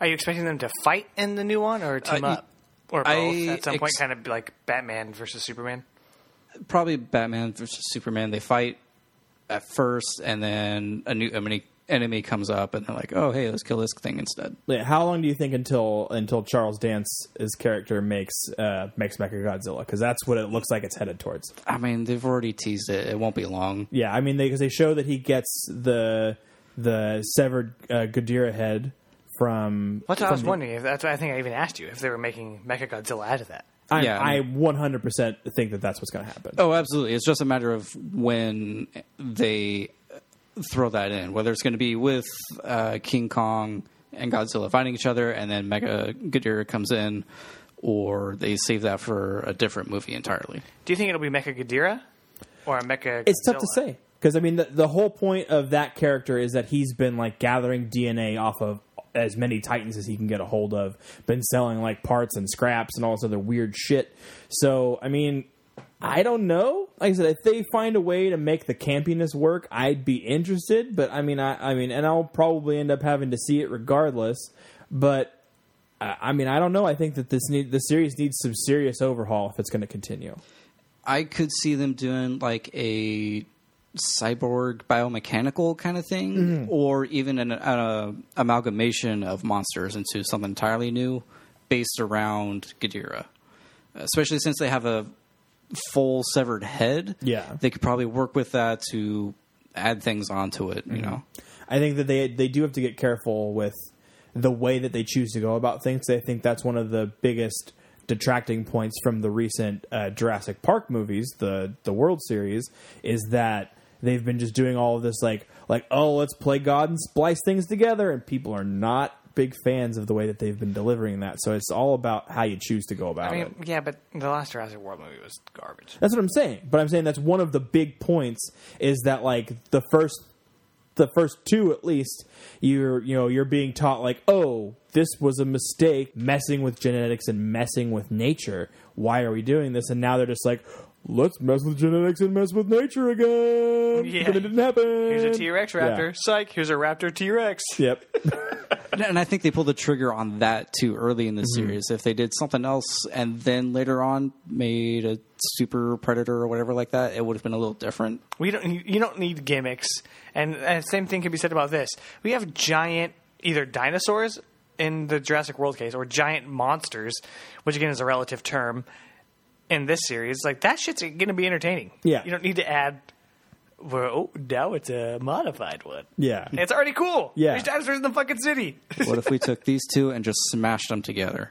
Are you expecting them to fight in the new one, or team uh, up, or both I at some ex- point? Kind of like Batman versus Superman. Probably Batman versus Superman. They fight at first, and then a new enemy. enemy comes up and they're like, oh, hey, let's kill this thing instead. Yeah, how long do you think until until Charles Dance's character makes uh, makes Mechagodzilla? Because that's what it looks like it's headed towards. I mean, they've already teased it. It won't be long. Yeah, I mean, because they, they show that he gets the the severed uh, Ghidorah head from... What I was the, wondering, if that's what I think I even asked you, if they were making Mechagodzilla out of that. I, yeah, I one hundred percent think that that's what's going to happen. Oh, absolutely. It's just a matter of when they throw that in, whether it's going to be with uh, King Kong and Godzilla fighting each other and then Mecha Ghidorah comes in, or they save that for a different movie entirely. Do you think it'll be Mecha Ghidorah or a Mecha Godzilla? It's tough to say. Because, I mean, the, the whole point of that character is that he's been, like, gathering D N A off of as many Titans as he can get a hold of, been selling, like, parts and scraps and all this other weird shit. So, I mean, I don't know. Like I said, if they find a way to make the campiness work, I'd be interested. But, I mean, I, I mean, and I'll probably end up having to see it regardless. But, uh, I mean, I don't know. I think that this need, the series needs some serious overhaul if it's going to continue. I could see them doing, like, a cyborg biomechanical kind of thing, mm-hmm. or even an uh, amalgamation of monsters into something entirely new based around Ghidorah. Especially since they have a full severed head. Yeah. They could probably work with that to add things onto it, mm-hmm. you know? I think that they they do have to get careful with the way that they choose to go about things. I think that's one of the biggest detracting points from the recent uh, Jurassic Park movies, the the World Series, is that they've been just doing all of this, like, like oh, let's play God and splice things together, and people are not big fans of the way that they've been delivering that. So it's all about how you choose to go about I mean, it. Yeah, but the last Jurassic World movie was garbage. That's what I'm saying. But I'm saying that's one of the big points is that, like, the first the first two at least, you're you know you're being taught, like, oh, this was a mistake, messing with genetics and messing with nature. Why are we doing this? And now they're just like, let's mess with genetics and mess with nature again. Yeah. But it didn't happen. Here's a T-Rex raptor. Yeah. Psych, here's a raptor T-Rex. Yep. And I think they pulled the trigger on that too early in the mm-hmm. series. If they did something else and then later on made a super predator or whatever like that, it would have been a little different. We don't. You don't need gimmicks. And the same thing can be said about this. We have giant either dinosaurs in the Jurassic World case, or giant monsters, which again is a relative term, in this series. Like, that shit's going to be entertaining. Yeah. You don't need to add, well, oh, now it's a modified one. Yeah. It's already cool. Yeah. There's dinosaurs in the fucking city. What if we took these two and just smashed them together?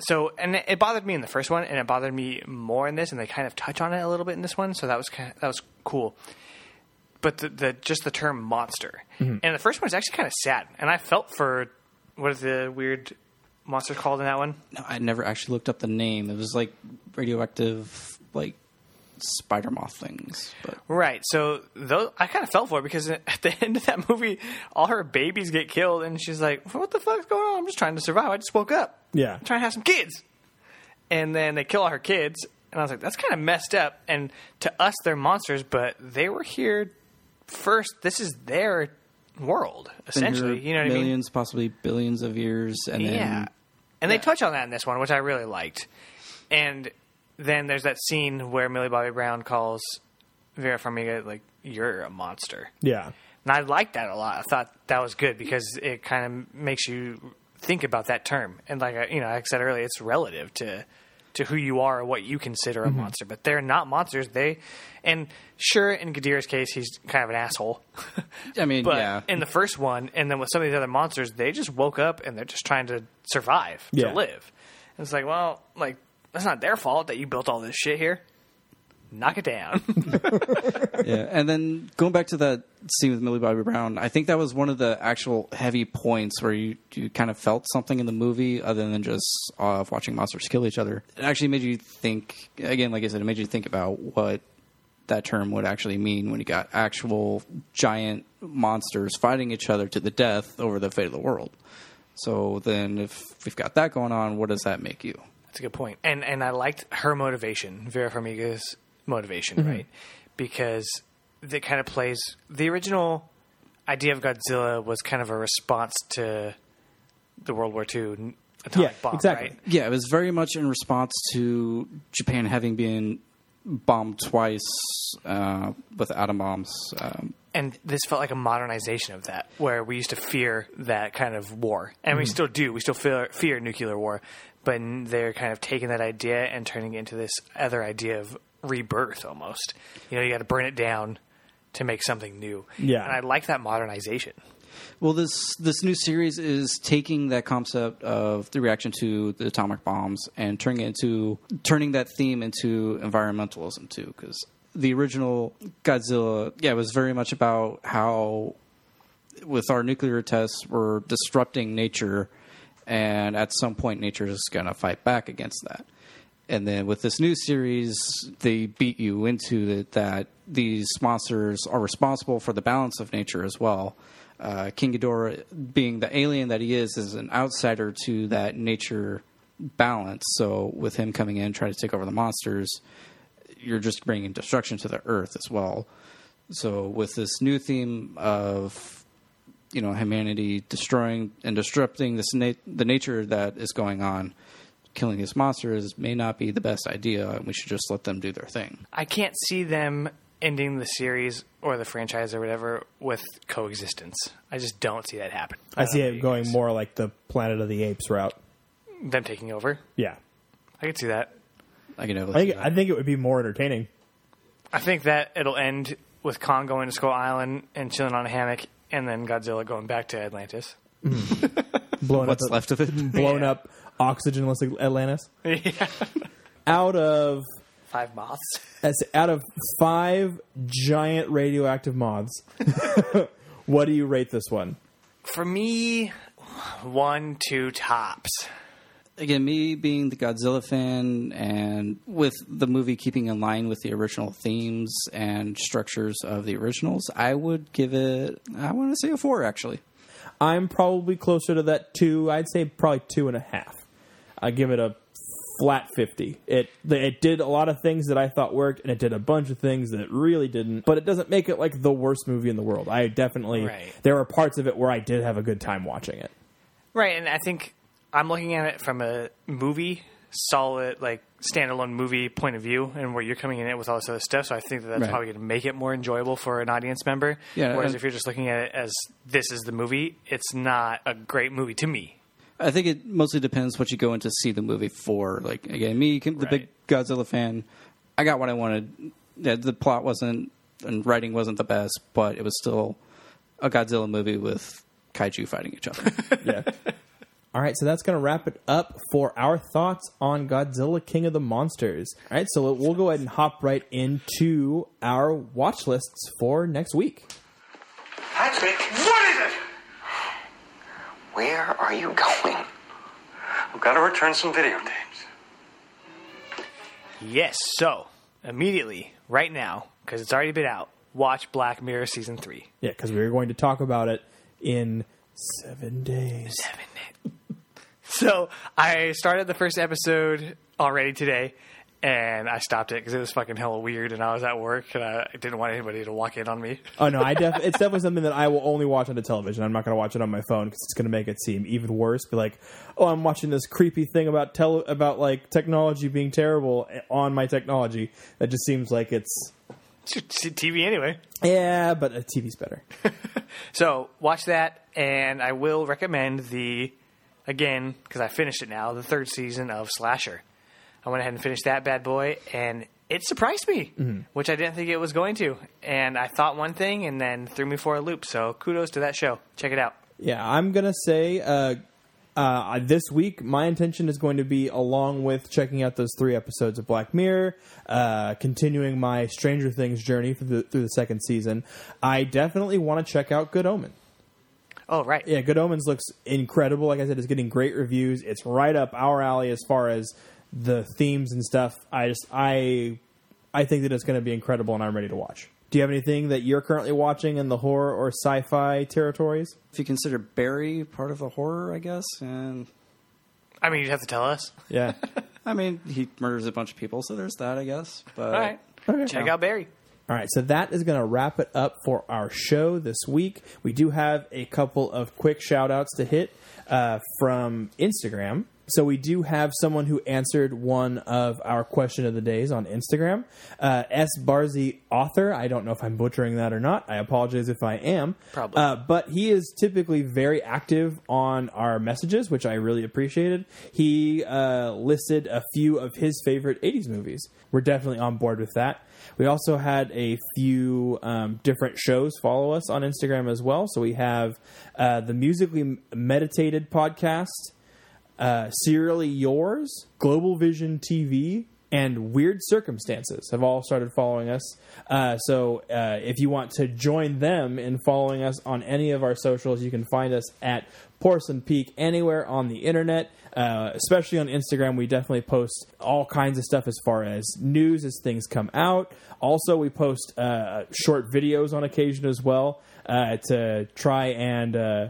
So, and it bothered me in the first one, and it bothered me more in this, and they kind of touch on it a little bit in this one, so that was kind of, that was cool. But the, the just the term monster. Mm-hmm. And the first one is actually kind of sad, and I felt for... What is the weird monster called in that one? No, I never actually looked up the name. It was like radioactive, like spider moth things. But. Right. So those, I kind of fell for it because at the end of that movie, all her babies get killed, and she's like, "What the fuck's going on? I'm just trying to survive. I just woke up. Yeah, I'm trying to have some kids." And then they kill all her kids, and I was like, "That's kind of messed up." And to us, they're monsters, but they were here first. This is their world, essentially, you know what I mean? Millions, possibly billions of years, and yeah. then and yeah. they touch on that in this one, which I really liked. And then there's that scene where Millie Bobby Brown calls Vera Farmiga, like, "You're a monster." Yeah, and I liked that a lot. I thought that was good because it kind of makes you think about that term. And like you know, like I said earlier, it's relative to to who you are or what you consider a mm-hmm. monster, but they're not monsters. They, and sure, in Ghidorah's case, he's kind of an asshole. I mean, but yeah. in the first one, and then with some of these other monsters, they just woke up and they're just trying to survive, yeah. to live. And it's like, well, like, that's not their fault that you built all this shit here. Knock it down. Yeah, and then going back to that scene with Millie Bobby Brown, I think that was one of the actual heavy points where you, you kind of felt something in the movie other than just uh, watching monsters kill each other. It actually made you think, again, like I said, it made you think about what that term would actually mean when you got actual giant monsters fighting each other to the death over the fate of the world. So then if we've got that going on, what does that make you? That's a good point. And, and I liked her motivation, Vera Farmiga's motivation, mm-hmm. right? Because that kind of plays the original idea of Godzilla was kind of a response to the World War Two atomic yeah, bomb, exactly. right? Yeah, it was very much in response to Japan having been bombed twice uh, with atom bombs. Um, and this felt like a modernization of that, where we used to fear that kind of war, and mm-hmm. we still do. We still fear, fear nuclear war, but they're kind of taking that idea and turning it into this other idea of rebirth almost. You know, you got to burn it down to make something new. Yeah. And I like that modernization. Well, this this new series is taking that concept of the reaction to the atomic bombs and turning it into turning that theme into environmentalism too. Because the original Godzilla, yeah, was very much about how with our nuclear tests we're disrupting nature, and at some point nature is going to fight back against that. And then with this new series, they beat you into the, that these monsters are responsible for the balance of nature as well. Uh, King Ghidorah, being the alien that he is, is an outsider to that nature balance. So with him coming in trying to take over the monsters, you're just bringing destruction to the earth as well. So with this new theme of, you know, humanity destroying and disrupting this na- the nature that is going on, killing these monsters may not be the best idea, and we should just let them do their thing. I can't see them ending the series or the franchise or whatever with coexistence. I just don't see that happen. I, I see it going guys. more like the Planet of the Apes route. Them taking over? Yeah. I could see that. I can I, I think it would be more entertaining. I think that it'll end with Kong going to Skull Island and chilling on a hammock, and then Godzilla going back to Atlantis. blown What's up, left of it? Blown yeah. up. Oxygenless Atlantis. Yeah. Out of five moths. That's out of five giant radioactive moths. What do you rate this one? For me, one, two tops. Again, me being the Godzilla fan, and with the movie keeping in line with the original themes and structures of the originals, I would give it, I want to say a four, actually. I'm probably closer to that two. I'd say probably two and a half. I give it a flat fifty. It it did a lot of things that I thought worked, and it did a bunch of things that really didn't. But it doesn't make it like the worst movie in the world. I definitely right. There were parts of it where I did have a good time watching it. Right, and I think I'm looking at it from a movie solid, like standalone movie point of view, and where you're coming in it with all this other stuff. So I think that that's right. probably going to make it more enjoyable for an audience member. Yeah, Whereas if you're just looking at it as this is the movie, it's not a great movie to me. I think it mostly depends what you go in to see the movie for. Like again, me, the right. big Godzilla fan, I got what I wanted. Yeah, the plot wasn't and writing wasn't the best, but it was still a Godzilla movie with kaiju fighting each other. Yeah. All right, so that's going to wrap it up for our thoughts on Godzilla, King of the Monsters. All right, so we'll go ahead and hop right into our watch lists for next week. Patrick, what is it? Where are you going? I've got to return some videotapes. Yes, so immediately, right now, because it's already been out, watch Black Mirror Season three. Yeah, because we were going to talk about it in seven days. Seven days. So I started the first episode already today, and I stopped it because it was fucking hella weird, and I was at work, and I didn't want anybody to walk in on me. Oh, no, I def- it's definitely something that I will only watch on the television. I'm not going to watch it on my phone because it's going to make it seem even worse. Be like, oh, I'm watching this creepy thing about tele- about like technology being terrible on my technology. That just seems like it's... It's T V anyway. Yeah, but T V's better. So watch that, and I will recommend the... Again, because I finished it now, the third season of Slasher. I went ahead and finished that bad boy, and it surprised me, mm-hmm. which I didn't think it was going to. And I thought one thing and then threw me for a loop. So kudos to that show. Check it out. Yeah, I'm going to say uh, uh, this week my intention is going to be, along with checking out those three episodes of Black Mirror, uh, continuing my Stranger Things journey through the, through the second season, I definitely want to check out Good Omens. Oh, right. Yeah, Good Omens looks incredible. Like I said, it's getting great reviews. It's right up our alley as far as the themes and stuff. I just, I, I think that it's going to be incredible, and I'm ready to watch. Do you have anything that you're currently watching in the horror or sci-fi territories? If you consider Barry part of the horror, I guess. And I mean, you'd have to tell us. Yeah. I mean, he murders a bunch of people, so there's that, I guess. But all right. Okay. Check out Barry. All right, so that is going to wrap it up for our show this week. We do have a couple of quick shout-outs to hit uh, from Instagram. So we do have someone who answered one of our question of the days on Instagram. Uh, S. Barzy Author. I don't know if I'm butchering that or not. I apologize if I am. Probably. Uh, but he is typically very active on our messages, which I really appreciated. He uh, listed a few of his favorite eighties movies. We're definitely on board with that. We also had a few um, different shows follow us on Instagram as well. So we have uh, the Musically Meditated podcast, Uh, Serially Yours, Global Vision T V, and Weird Circumstances have all started following us. Uh, so uh, if you want to join them in following us on any of our socials, you can find us at Porcelain Peak anywhere on the internet, uh, especially on Instagram. We definitely post all kinds of stuff as far as news as things come out. Also, we post uh, short videos on occasion as well uh, to try and... Uh,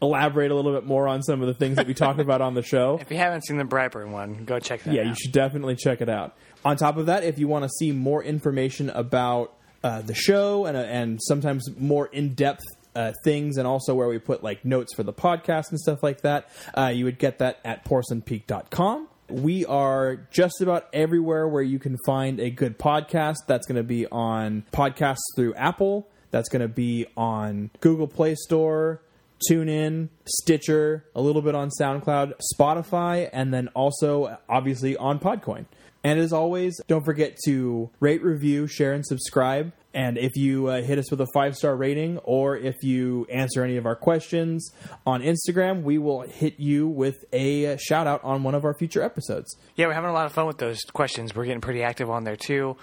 elaborate a little bit more on some of the things that we talked about on the show. If you haven't seen the bribery one, go check that yeah, out. Yeah, you should definitely check it out. On top of that, if you want to see more information about uh, the show and uh, and sometimes more in-depth uh, things, and also where we put like notes for the podcast and stuff like that, uh, you would get that at porcelain peak dot com. We are just about everywhere where you can find a good podcast. That's going to be on podcasts through Apple. That's going to be on Google Play Store, TuneIn, Stitcher, a little bit on SoundCloud, Spotify, and then also, obviously, on PodCoin. And as always, don't forget to rate, review, share, and subscribe. And if you uh, hit us with a five-star rating, or if you answer any of our questions on Instagram, we will hit you with a shout-out on one of our future episodes. Yeah, we're having a lot of fun with those questions. We're getting pretty active on there, too.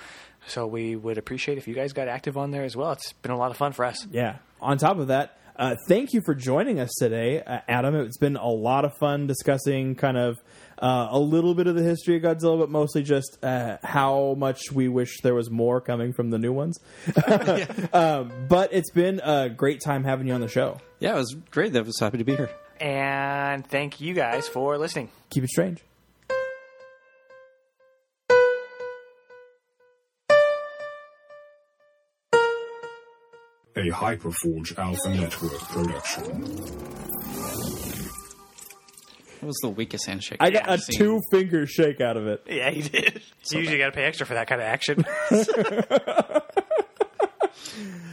So we would appreciate if you guys got active on there as well. It's been a lot of fun for us. Yeah. On top of that... Uh, thank you for joining us today, uh, Adam. It's been a lot of fun discussing kind of uh, a little bit of the history of Godzilla, but mostly just uh, how much we wish there was more coming from the new ones. um, but it's been a great time having you on the show. Yeah, it was great. I was happy to be here. And thank you guys for listening. Keep it strange. A Hyperforge Alpha Network production. That was the weakest handshake I got. I've a seen. Two finger shake out of it. Yeah, he did. So you usually got to pay extra for that kind of action.